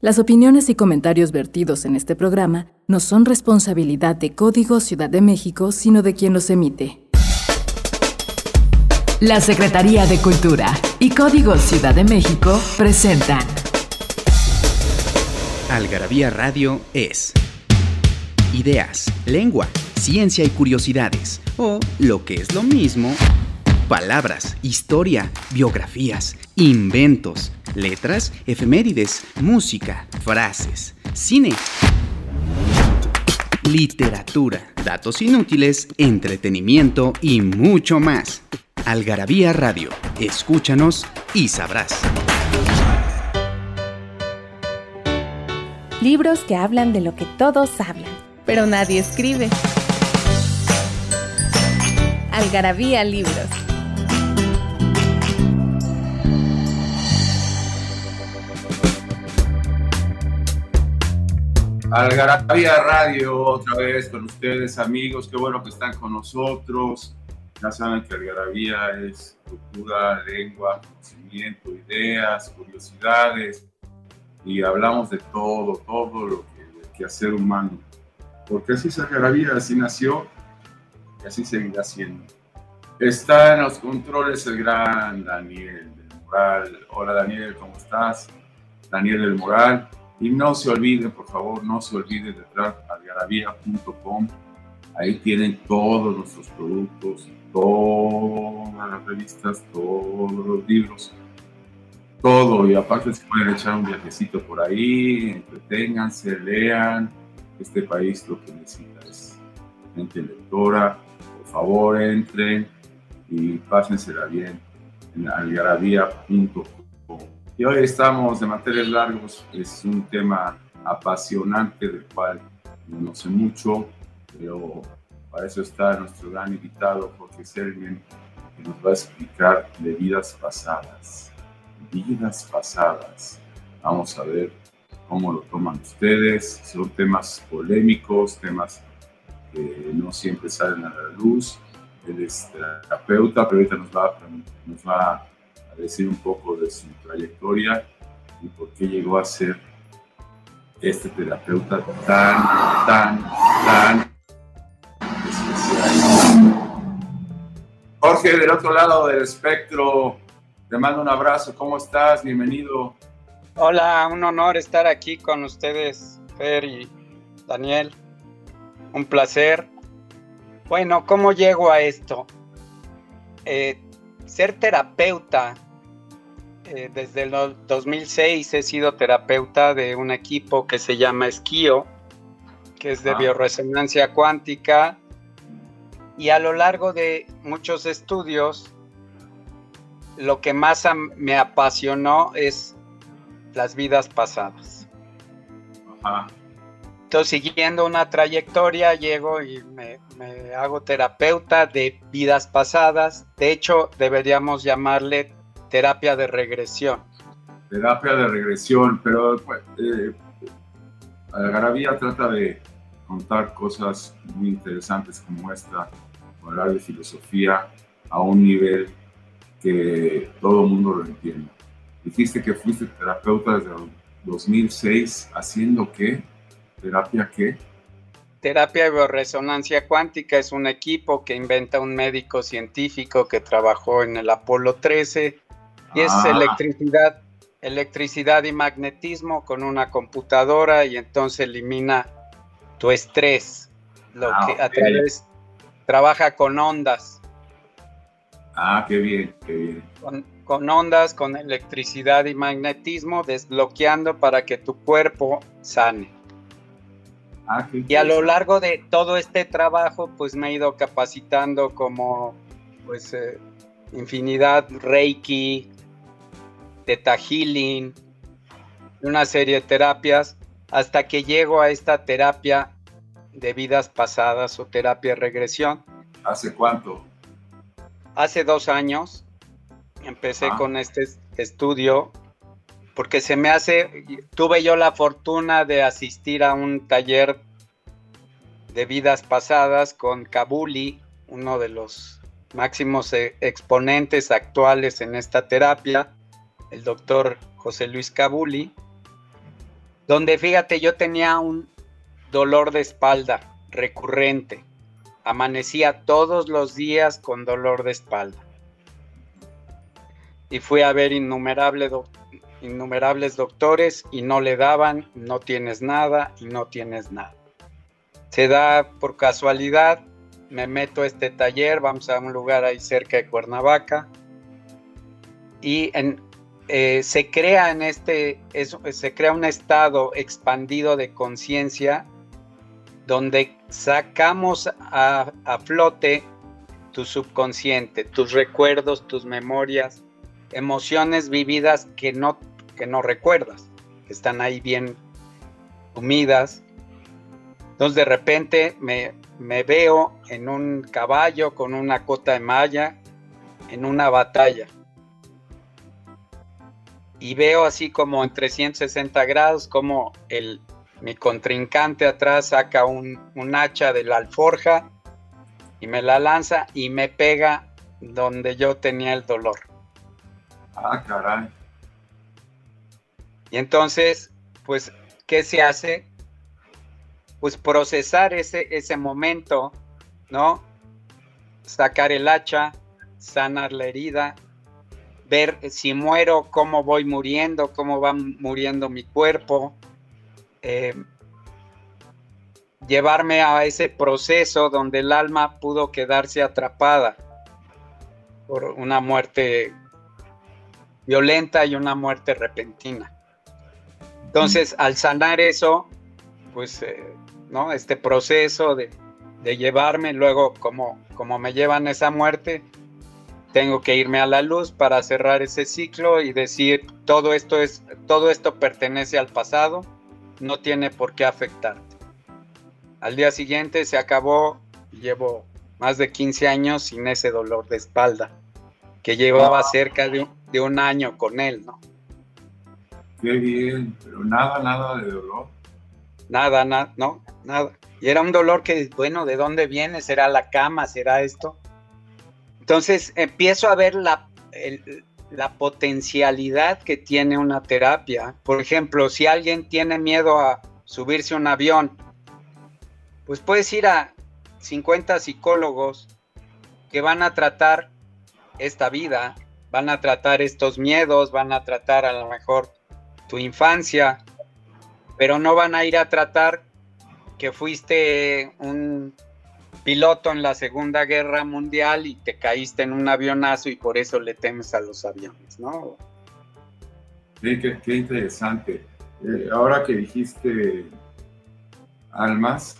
Las opiniones y comentarios vertidos en este programa no son responsabilidad de Código Ciudad de México, sino de quien los emite. La Secretaría de Cultura y Código Ciudad de México presentan Algarabía Radio es ideas, lengua, ciencia y curiosidades, o lo que es lo mismo, palabras, historia, biografías, inventos, letras, efemérides, música, frases, cine, literatura, datos inútiles, entretenimiento y mucho más. Algarabía Radio. Escúchanos y sabrás. Libros que hablan de lo que todos hablan, pero nadie escribe. Algarabía Libros. Algarabía Radio, otra vez con ustedes, amigos. Qué bueno que están con nosotros. Ya saben que Algarabía es cultura, lengua, conocimiento, ideas, curiosidades. Y hablamos de todo lo que hacer humano. Porque así es Algarabía, así nació y así seguirá siendo. Está en los controles el gran Daniel del Moral. Hola Daniel, ¿cómo estás? Daniel del Moral. Y no se olviden, por favor, no se olviden de entrar a algarabía.com. Ahí tienen todos nuestros productos, todas las revistas, todos los libros, todo. Y aparte se pueden echar un viajecito por ahí, entreténganse, lean. Este país lo que necesita es gente lectora. Por favor, entren y pásensela bien en algarabía.com. Y hoy estamos de materias largos, es un tema apasionante del cual no sé mucho, pero para eso está nuestro gran invitado Jorge Sermeño, que nos va a explicar de vidas pasadas. Vidas pasadas. Vamos a ver cómo lo toman ustedes. Son temas polémicos, temas que no siempre salen a la luz. Él es terapeuta, pero ahorita nos va a decir un poco de su trayectoria y por qué llegó a ser este terapeuta tan especial. Jorge, del otro lado del espectro, te mando un abrazo. ¿Cómo estás? Bienvenido. Hola, un honor estar aquí con ustedes, Fer y Daniel. Un placer. Bueno, ¿cómo llego a esto? Ser terapeuta. Desde el 2006 he sido terapeuta de un equipo que se llama Esquío, que es de bioresonancia cuántica, y a lo largo de muchos estudios lo que más me apasionó es las vidas pasadas. Ajá. Entonces, siguiendo una trayectoria, llego y me hago terapeuta de vidas pasadas. De hecho, deberíamos llamarle terapia de regresión. Terapia de regresión, pero Algarabía trata de contar cosas muy interesantes como esta, hablar de filosofía a un nivel que todo el mundo lo entienda. Dijiste que fuiste terapeuta desde 2006, ¿haciendo qué? ¿Terapia qué? Terapia de bioresonancia cuántica es un equipo que inventa un médico científico que trabajó en el Apolo 13. Y es electricidad y magnetismo con una computadora, y entonces elimina tu estrés. Trabaja con ondas. Ah, qué bien, qué bien. Con ondas, con electricidad y magnetismo, desbloqueando para que tu cuerpo sane. Ah, y a lo largo de todo este trabajo, pues me he ido capacitando como, pues, infinidad, Reiki, de Tag Healing, una serie de terapias, hasta que llego a esta terapia de vidas pasadas o terapia de regresión. ¿Hace cuánto? Hace 2 años empecé con este estudio, porque tuve yo la fortuna de asistir a un taller de vidas pasadas con Cabouli, uno de los máximos exponentes actuales en esta terapia, el doctor José Luis Cabouli, donde, fíjate, yo tenía un dolor de espalda recurrente. Amanecía todos los días con dolor de espalda. Y fui a ver innumerables doctores y no le daban, no tienes nada y no tienes nada. Se da por casualidad, me meto a este taller, vamos a un lugar ahí cerca de Cuernavaca y se crea un estado expandido de conciencia donde sacamos a flote tu subconsciente, tus recuerdos, tus memorias, emociones vividas que no recuerdas, que están ahí bien sumidas. Entonces de repente me veo en un caballo con una cota de malla en una batalla y veo así como en 360 grados como mi contrincante atrás saca un hacha de la alforja y me la lanza y me pega donde yo tenía el dolor. Ah, caray. Y entonces, pues, ¿qué se hace? Pues procesar ese momento, ¿no? Sacar el hacha, sanar la herida, ver si muero, cómo voy muriendo, cómo va muriendo mi cuerpo, llevarme a ese proceso donde el alma pudo quedarse atrapada por una muerte violenta y una muerte repentina. Entonces, al sanar eso, pues, ¿no? Este proceso de llevarme, luego como me llevan a esa muerte, tengo que irme a la luz para cerrar ese ciclo y decir, todo esto pertenece al pasado, no tiene por qué afectarte. Al día siguiente se acabó, llevo más de 15 años sin ese dolor de espalda, que llevaba cerca de un año con él, ¿no? Qué bien, pero nada de dolor. Nada. Y era un dolor que, bueno, ¿de dónde viene? ¿Será la cama? ¿Será esto? Entonces empiezo a ver la potencialidad que tiene una terapia. Por ejemplo, si alguien tiene miedo a subirse a un avión, pues puedes ir a 50 psicólogos que van a tratar esta vida, van a tratar estos miedos, van a tratar a lo mejor tu infancia, pero no van a ir a tratar que fuiste un piloto en la Segunda Guerra Mundial y te caíste en un avionazo y por eso le temes a los aviones, ¿no? Sí, qué interesante. Ahora que dijiste almas,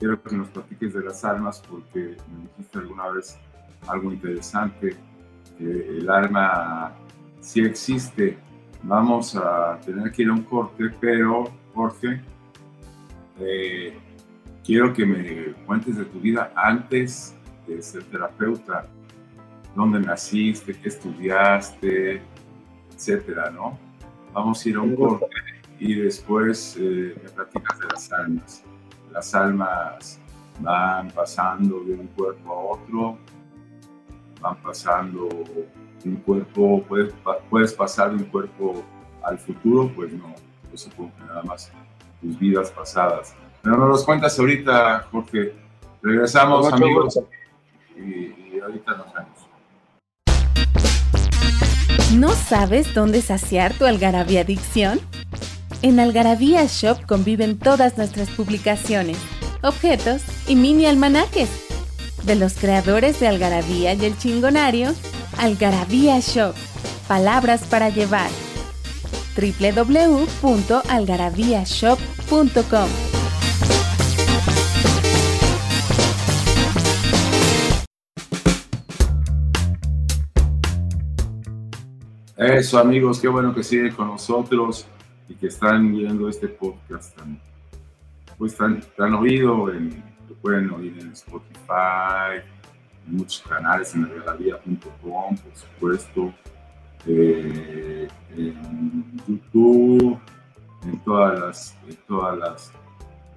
quiero que nos platiques de las almas porque me dijiste alguna vez algo interesante. El alma sí existe. Vamos a tener que ir a un corte, pero Jorge, quiero que me cuentes de tu vida antes de ser terapeuta, dónde naciste, qué estudiaste, etcétera, ¿no? Vamos a ir a un corte y después me platicas de las almas. Las almas van pasando de un cuerpo a otro, van pasando de un cuerpo, puedes pasar de un cuerpo al futuro, pues no, yo supongo que nada más tus vidas pasadas. Pero no nos cuentas ahorita, Jorge. Regresamos, mucho amigos, y ahorita nos vemos. ¿No sabes dónde saciar tu algarabía adicción? En Algarabía Shop conviven todas nuestras publicaciones, objetos y mini almanaques. De los creadores de Algarabía y el Chingonario, Algarabía Shop, palabras para llevar. www.algarabíashop.com. Eso, amigos, qué bueno que siguen con nosotros y que están viendo este podcast tan oído, lo pueden oír en Spotify, en muchos canales, en algarabía.com, por supuesto, en YouTube, en todas las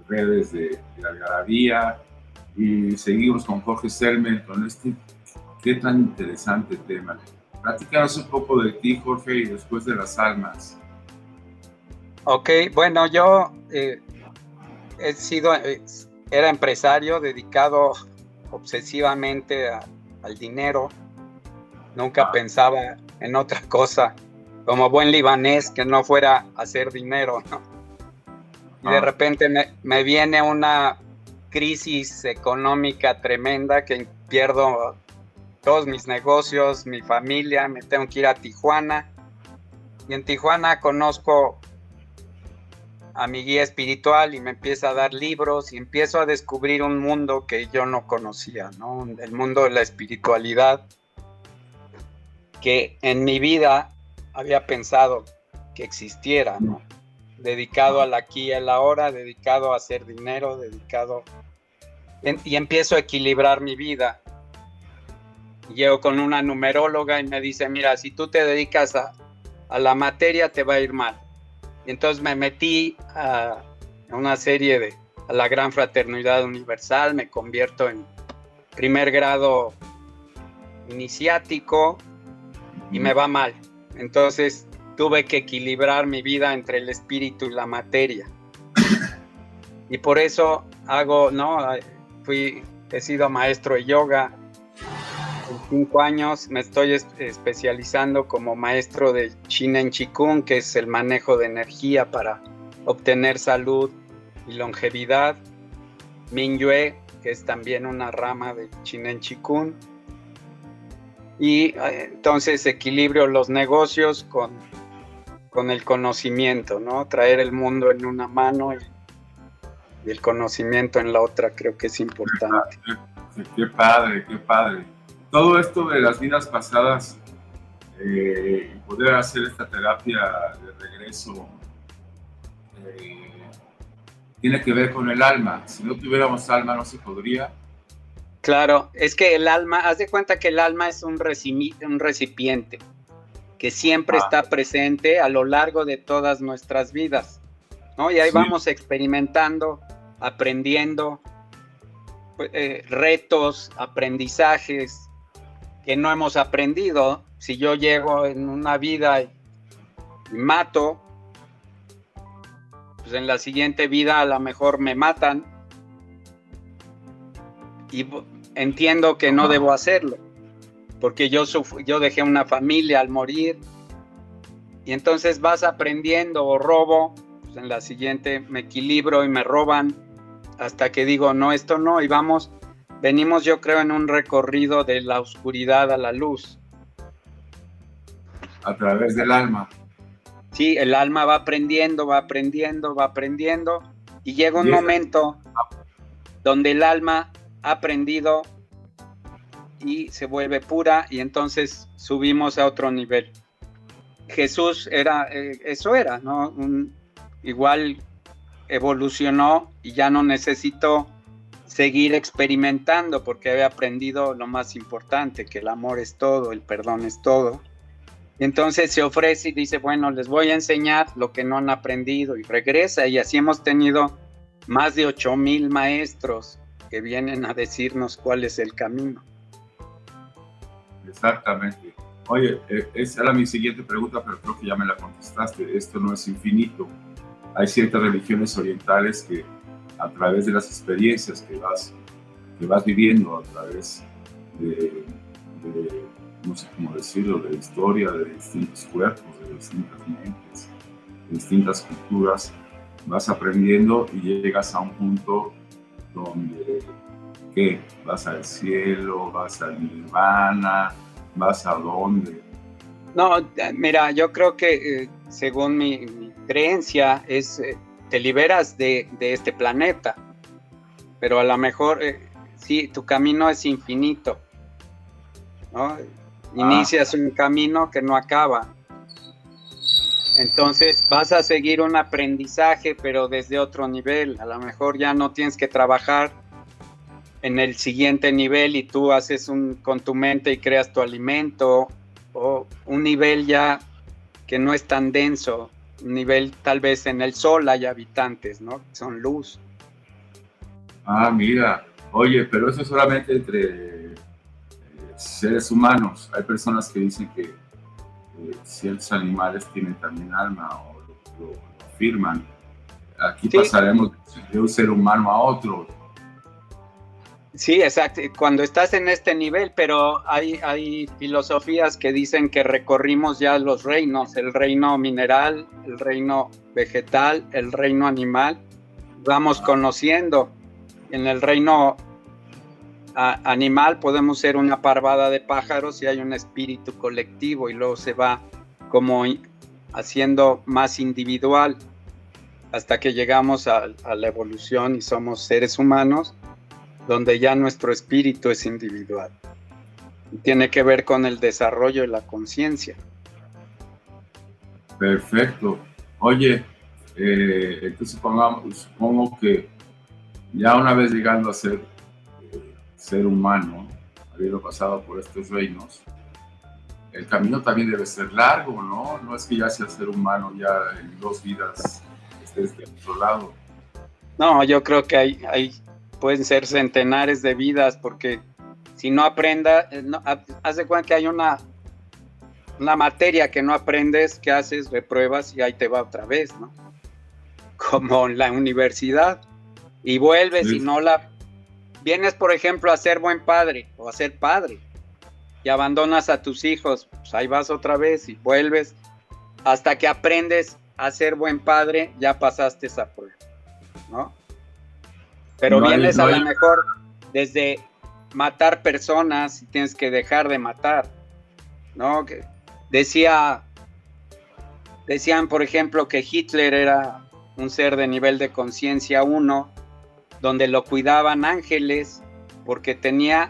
redes de Algarabía. Y seguimos con Jorge Sermeño con qué tan interesante tema. Platícanos un poco de ti, Jorge, y después de las almas. Ok, bueno, yo era empresario dedicado obsesivamente al dinero. Nunca pensaba en otra cosa, como buen libanés que no fuera a hacer dinero, ¿no? Y de repente me viene una crisis económica tremenda que pierdo todos mis negocios, mi familia, me tengo que ir a Tijuana. Y en Tijuana conozco a mi guía espiritual y me empieza a dar libros y empiezo a descubrir un mundo que yo no conocía, ¿no? El mundo de la espiritualidad, que en mi vida había pensado que existiera, ¿no? Dedicado al aquí y a la ahora, dedicado a hacer dinero, y empiezo a equilibrar mi vida. Llego con una numeróloga y me dice, mira, si tú te dedicas a la materia te va a ir mal. Y entonces me metí a una serie a la Gran Fraternidad Universal, me convierto en primer grado iniciático y me va mal. Entonces tuve que equilibrar mi vida entre el espíritu y la materia. Y por eso he sido maestro de yoga. En 5 años me estoy especializando como maestro de Shin En Chi Kung, que es el manejo de energía para obtener salud y longevidad. Mingyue, que es también una rama de Shin En Chi Kung. Y entonces equilibro los negocios con el conocimiento, ¿no? Traer el mundo en una mano y el conocimiento en la otra, creo que es importante. Qué padre. Todo esto de las vidas pasadas, poder hacer esta terapia de regreso, tiene que ver con el alma. Si no tuviéramos alma, no se podría. Claro, es que el alma, haz de cuenta que el alma es un recipiente que siempre está presente a lo largo de todas nuestras vidas, ¿no? Y ahí vamos experimentando, aprendiendo, retos, aprendizajes que no hemos aprendido. Si yo llego en una vida y mato, pues en la siguiente vida a lo mejor me matan y entiendo que no debo hacerlo, porque yo dejé una familia al morir, y entonces vas aprendiendo, o robo, pues en la siguiente me equilibro y me roban, hasta que digo, no, esto no, y venimos yo creo en un recorrido de la oscuridad a la luz. A través del alma. Sí, el alma va aprendiendo, y llega un momento donde el alma ha aprendido y se vuelve pura, y entonces subimos a otro nivel. Jesús era, ¿no? Igual evolucionó y ya no necesitó seguir experimentando porque había aprendido lo más importante, que el amor es todo, el perdón es todo. Entonces se ofrece y dice, bueno, les voy a enseñar lo que no han aprendido, y regresa, y así hemos tenido más de 8,000 maestros que vienen a decirnos cuál es el camino. Exactamente. Oye, esa era mi siguiente pregunta, pero creo que ya me la contestaste. Esto no es infinito. Hay ciertas religiones orientales que a través de las experiencias que vas viviendo, a través de no sé cómo decirlo, de historia, de distintos cuerpos, de distintas mentes, de distintas culturas, vas aprendiendo y llegas a un punto donde ¿qué? ¿Vas al cielo? ¿Vas al nirvana? ¿Vas a dónde? No, mira, yo creo que según mi creencia es te liberas de este planeta, pero a lo mejor sí, tu camino es infinito, ¿no? Inicias un camino que no acaba, entonces vas a seguir un aprendizaje, pero desde otro nivel. A lo mejor ya no tienes que trabajar en el siguiente nivel y tú haces con tu mente y creas tu alimento, o un nivel ya que no es tan denso. Nivel, tal vez en el sol hay habitantes, ¿no? Son luz. Mira, oye, pero eso es solamente entre seres humanos. Hay personas que dicen que ciertos animales tienen también alma, o lo afirman. Aquí sí pasaremos de un ser humano a otro. Sí, exacto, cuando estás en este nivel, pero hay filosofías que dicen que recorrimos ya los reinos, el reino mineral, el reino vegetal, el reino animal, vamos conociendo. En el reino animal podemos ser una parvada de pájaros y hay un espíritu colectivo y luego se va como haciendo más individual hasta que llegamos a la evolución y somos seres humanos, donde ya nuestro espíritu es individual. Tiene que ver con el desarrollo de la conciencia. Perfecto. Oye, entonces supongo que ya una vez llegando a ser ser humano, habiendo pasado por estos reinos, el camino también debe ser largo, ¿no? No es que ya sea ser humano, ya en 2 vidas estés de otro lado. No, yo creo que hay pueden ser centenares de vidas, porque si no aprendas, haz de cuenta que hay una materia que no aprendes, que haces, repruebas y ahí te va otra vez, ¿no? Como en la universidad, y vuelves sí. Y no la... Vienes, por ejemplo, a ser buen padre o a ser padre y abandonas a tus hijos, pues ahí vas otra vez y vuelves hasta que aprendes a ser buen padre, ya pasaste esa prueba, ¿no? Pero no vienes a lo mejor desde matar personas y tienes que dejar de matar, ¿no? Que decían, por ejemplo, que Hitler era un ser de nivel de conciencia 1, donde lo cuidaban ángeles porque tenía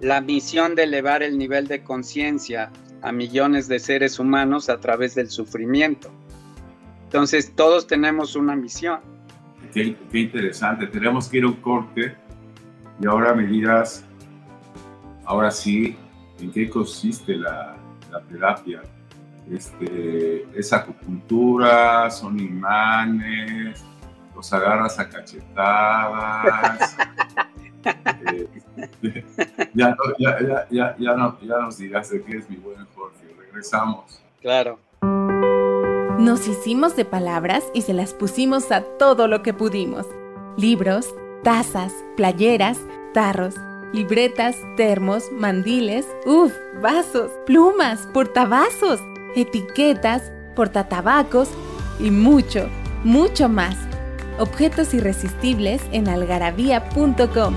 la misión de elevar el nivel de conciencia a millones de seres humanos a través del sufrimiento. Entonces, todos tenemos una misión. Qué interesante, tenemos que ir a un corte y ahora me dirás, ahora sí, en qué consiste la terapia. Es acupuntura, son imanes, los agarras a cachetadas. Ya nos dirás de qué es, mi buen Jorge. Regresamos. Claro. Nos hicimos de palabras y se las pusimos a todo lo que pudimos. Libros, tazas, playeras, tarros, libretas, termos, mandiles, vasos, plumas, portavasos, etiquetas, portatabacos y mucho, mucho más. Objetos irresistibles en algarabía.com.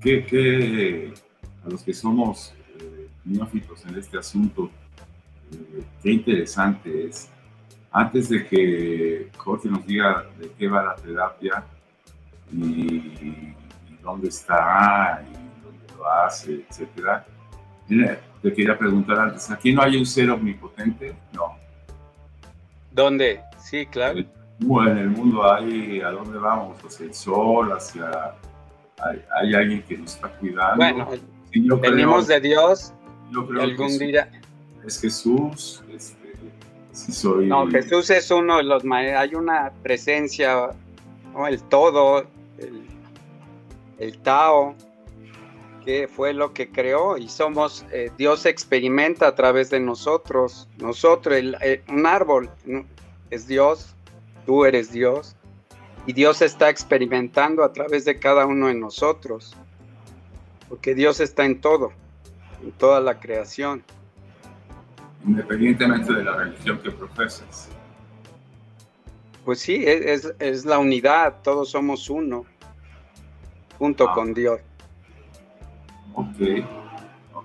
¿Qué a los que somos neófitos en este asunto, qué interesante es? Antes de que Jorge nos diga de qué va la terapia y dónde está y dónde lo hace, etcétera, te quería preguntar antes, ¿aquí no hay un ser omnipotente? No. ¿Dónde? Sí, claro. En el mundo hay, ¿a dónde vamos? Hacia el sol, hacia... Hay alguien que nos está cuidando. Bueno, sí, venimos de Dios. Yo creo algún que dirá, es Jesús. Si soy... No, Jesús es uno de los maestros. Hay una presencia, ¿no? El todo, el Tao, que fue lo que creó y somos. Dios experimenta a través de nosotros. Un árbol es Dios. Tú eres Dios. Y Dios está experimentando a través de cada uno de nosotros, porque Dios está en todo, en toda la creación. Independientemente de la religión que profeses. Pues sí, es la unidad, todos somos uno, junto con Dios. Okay.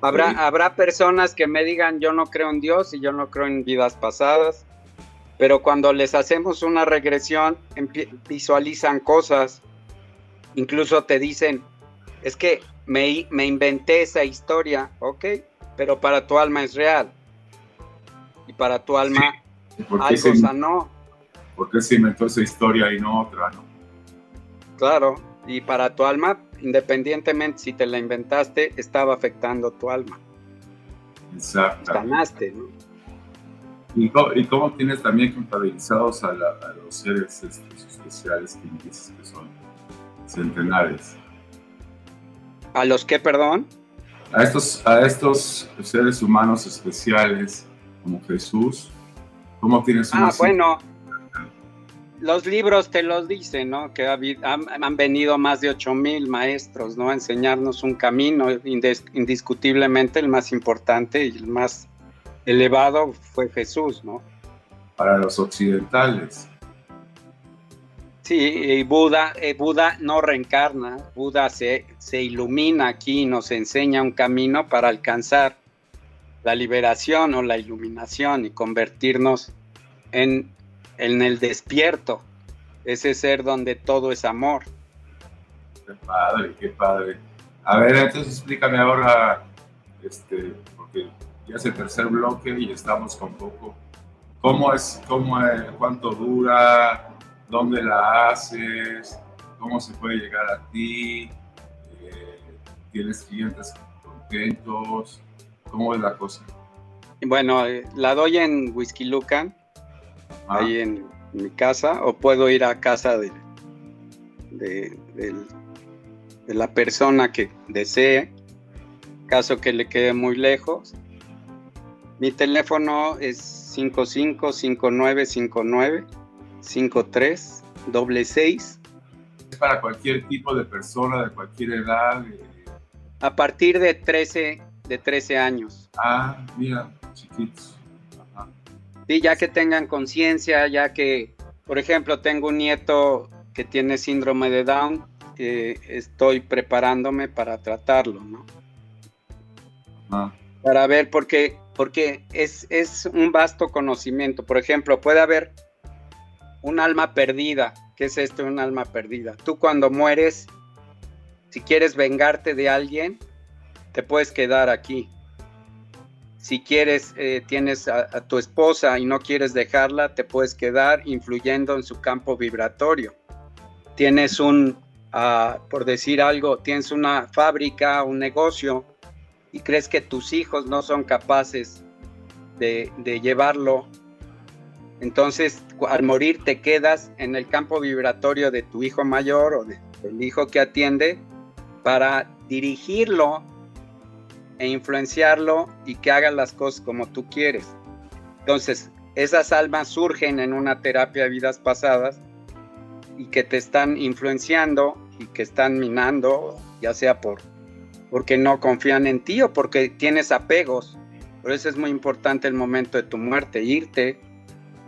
Habrá personas que me digan, yo no creo en Dios y yo no creo en vidas pasadas. Pero cuando les hacemos una regresión, visualizan cosas, incluso te dicen, es que me inventé esa historia, ¿ok? Pero para tu alma es real, y para tu alma sí, algo sanó. ¿Por qué se inventó esa historia y no otra, no? Claro, y para tu alma, independientemente si te la inventaste, estaba afectando tu alma. Exacto. Sanaste, ¿no? ¿Y cómo tienes también contabilizados a los seres especiales que dices que son centenares. ¿A los qué, perdón? A estos seres humanos especiales, como Jesús. ¿Cómo tienes una cita? Bueno, los libros te los dicen, ¿no? Que han venido más de 8,000 maestros, ¿no? A enseñarnos un camino. Indiscutiblemente el más importante y el más elevado fue Jesús, ¿no? Para los occidentales. Sí, y Buda no reencarna, Buda se ilumina aquí y nos enseña un camino para alcanzar la liberación o la iluminación y convertirnos en el despierto, ese ser donde todo es amor. Qué padre, qué padre. A ver, entonces explícame ahora, porque ya es el tercer bloque y estamos con poco. ¿Cuánto dura? ¿Dónde la haces? ¿Cómo se puede llegar a ti? ¿Tienes clientes contentos? ¿Cómo es la cosa? Bueno, la doy en Whiskey Lucan, ahí en mi casa, o puedo ir a casa de la persona que desee, caso que le quede muy lejos. Mi teléfono es 55-5959-53-66. Es para cualquier tipo de persona, de cualquier edad. A partir de 13 años. Ah, mira, chiquitos. Ajá. Sí, ya que tengan conciencia, ya que, por ejemplo, tengo un nieto que tiene síndrome de Down, estoy preparándome para tratarlo, ¿no? Ajá. Para ver, porque es un vasto conocimiento. Por ejemplo, puede haber un alma perdida. ¿Qué es esto, un alma perdida? Tú cuando mueres, si quieres vengarte de alguien, te puedes quedar aquí. Si quieres, tienes a tu esposa y no quieres dejarla, te puedes quedar influyendo en su campo vibratorio. Tienes por decir algo, tienes una fábrica, un negocio, y crees que tus hijos no son capaces de llevarlo. Entonces, al morir te quedas en el campo vibratorio de tu hijo mayor o del hijo que atiende para dirigirlo e influenciarlo y que haga las cosas como tú quieres. Entonces, esas almas surgen en una terapia de vidas pasadas y que te están influenciando y que están minando, ya sea porque no confían en ti o porque tienes apegos. Por eso es muy importante el momento de tu muerte, irte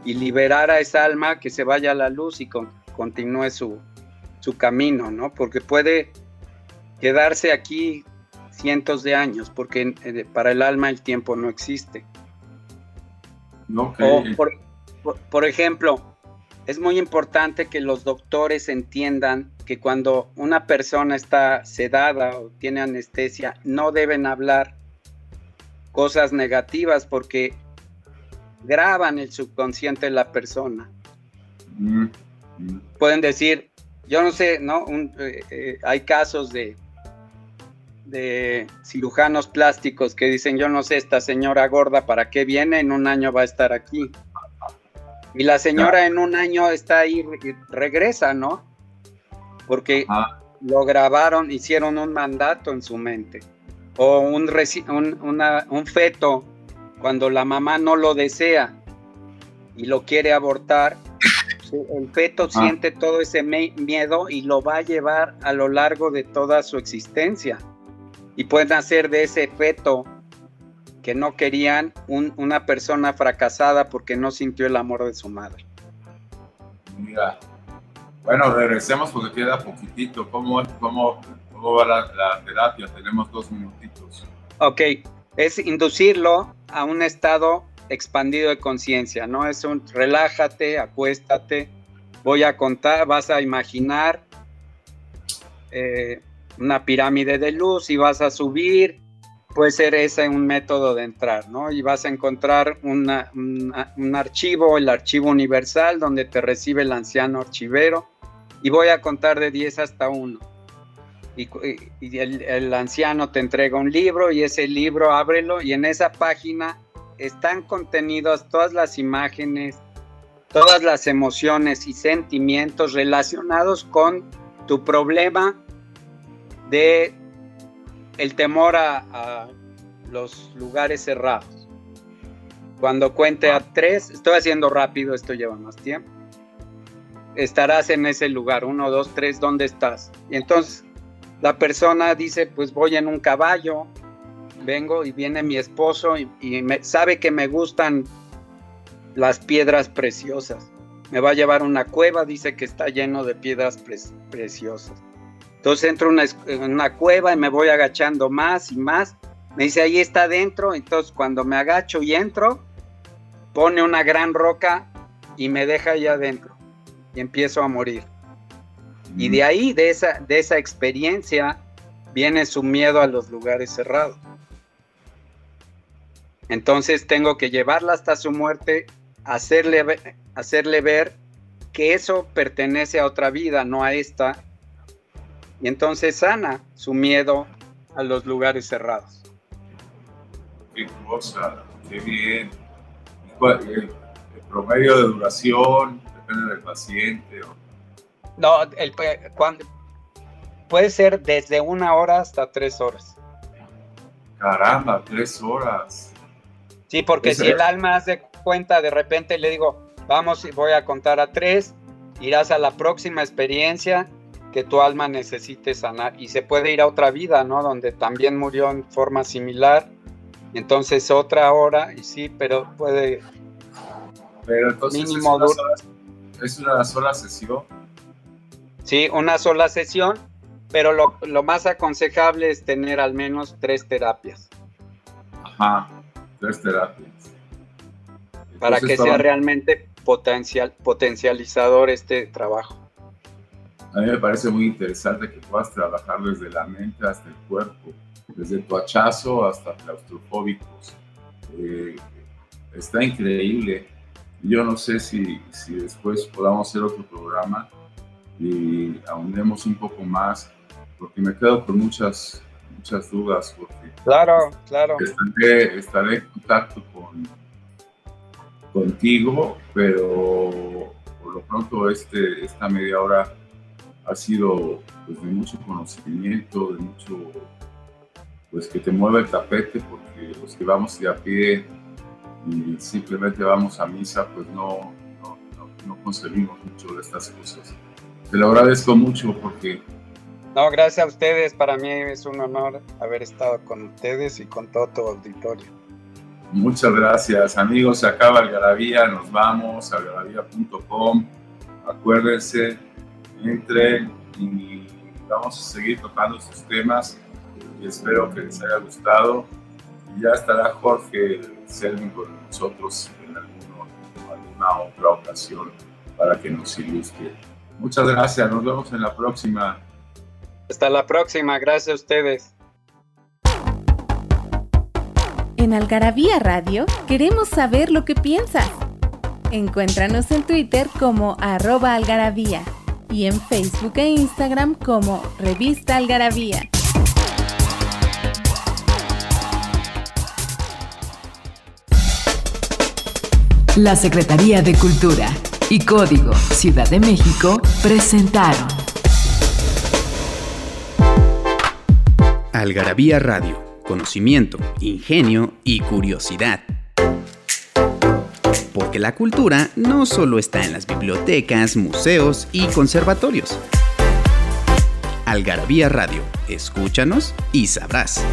y liberar a esa alma, que se vaya a la luz y continúe su camino, ¿no? Porque puede quedarse aquí cientos de años, porque para el alma el tiempo no existe. Okay. O por ejemplo, es muy importante que los doctores entiendan que cuando una persona está sedada o tiene anestesia, no deben hablar cosas negativas porque graban el subconsciente de la persona. Pueden decir, yo no sé, ¿no? Hay casos de cirujanos plásticos que dicen, yo no sé, esta señora gorda, ¿para qué viene? En un año va a estar aquí. Y la señora en un año está ahí y regresa, ¿no? Porque lo grabaron, hicieron un mandato en su mente. O un feto, cuando la mamá no lo desea y lo quiere abortar, el feto siente todo ese miedo y lo va a llevar a lo largo de toda su existencia. Y pueden hacer de ese feto que no querían una persona fracasada porque no sintió el amor de su madre. Mira, bueno, regresemos porque queda poquitito. ¿Cómo va la terapia? Tenemos 2 minutitos. Ok. Es inducirlo a un estado expandido de conciencia, ¿no? Es un relájate, acuéstate, voy a contar, vas a imaginar una pirámide de luz y vas a subir, puede ser ese un método de entrar, ¿no? Y vas a encontrar un archivo, el archivo universal, donde te recibe el anciano archivero, y voy a contar de 10 hasta 1. Y el anciano te entrega un libro y ese libro ábrelo y en esa página están contenidas todas las imágenes, todas las emociones y sentimientos relacionados con tu problema de el temor a los lugares cerrados. Cuando cuente a 3, estoy haciendo rápido, esto lleva más tiempo, estarás en ese lugar. 1, 2, 3, ¿dónde estás? Y entonces la persona dice, pues voy en un caballo, vengo y viene mi esposo y sabe que me gustan las piedras preciosas. Me va a llevar a una cueva, dice que está lleno de piedras preciosas. Entonces entro en una cueva y me voy agachando más y más. Me dice, ahí está adentro. Entonces cuando me agacho y entro, pone una gran roca y me deja ahí adentro. Y empiezo a morir. Y de ahí, de esa experiencia, viene su miedo a los lugares cerrados. Entonces tengo que llevarla hasta su muerte, hacerle ver que eso pertenece a otra vida, no a esta. Y entonces sana su miedo a los lugares cerrados. Qué cosa, qué bien. El promedio de duración depende del paciente. No, puede ser desde 1 hora hasta 3 horas. Caramba, 3 horas. Sí, porque si el alma hace cuenta, de repente le digo, vamos y voy a contar a 3, irás a la próxima experiencia que tu alma necesite sanar. Y se puede ir a otra vida, ¿no? Donde también murió en forma similar. Entonces otra hora, y sí, pero puede... Pero entonces mínimo es una sola sesión. Sí, una sola sesión, pero lo más aconsejable es tener al menos 3 terapias. Ajá, 3 terapias. Entonces, para que sea realmente potencializador este trabajo. A mí me parece muy interesante que puedas trabajar desde la mente hasta el cuerpo, desde tu hachazo hasta claustrofóbicos. Está increíble. Yo no sé si después podamos hacer otro programa y ahondemos un poco más, porque me quedo con muchas dudas. Porque claro. Estaré en contacto contigo, pero por lo pronto esta media hora ha sido, pues, de mucho conocimiento, de mucho, pues, que te mueve el tapete, porque los que vamos de a pie y simplemente vamos a misa, pues no concebimos mucho de estas cosas. Te lo agradezco mucho porque... No, gracias a ustedes. Para mí es un honor haber estado con ustedes y con todo tu auditorio. Muchas gracias, amigos. Se acaba Algarabía, nos vamos, algarabía.com. Acuérdense, entren y vamos a seguir tocando sus temas. Y espero que les haya gustado. Y ya estará Jorge Sermeño con nosotros en alguna otra ocasión para que nos ilustre. Muchas gracias, nos vemos en la próxima. Hasta la próxima, gracias a ustedes. En Algarabía Radio queremos saber lo que piensas. Encuéntranos en Twitter como @algarabía y en Facebook e Instagram como Revista Algarabía. La Secretaría de Cultura y Código Ciudad de México presentaron Algarabía Radio, conocimiento, ingenio y curiosidad. Porque la cultura no solo está en las bibliotecas, museos y conservatorios. Algarabía Radio, escúchanos y sabrás.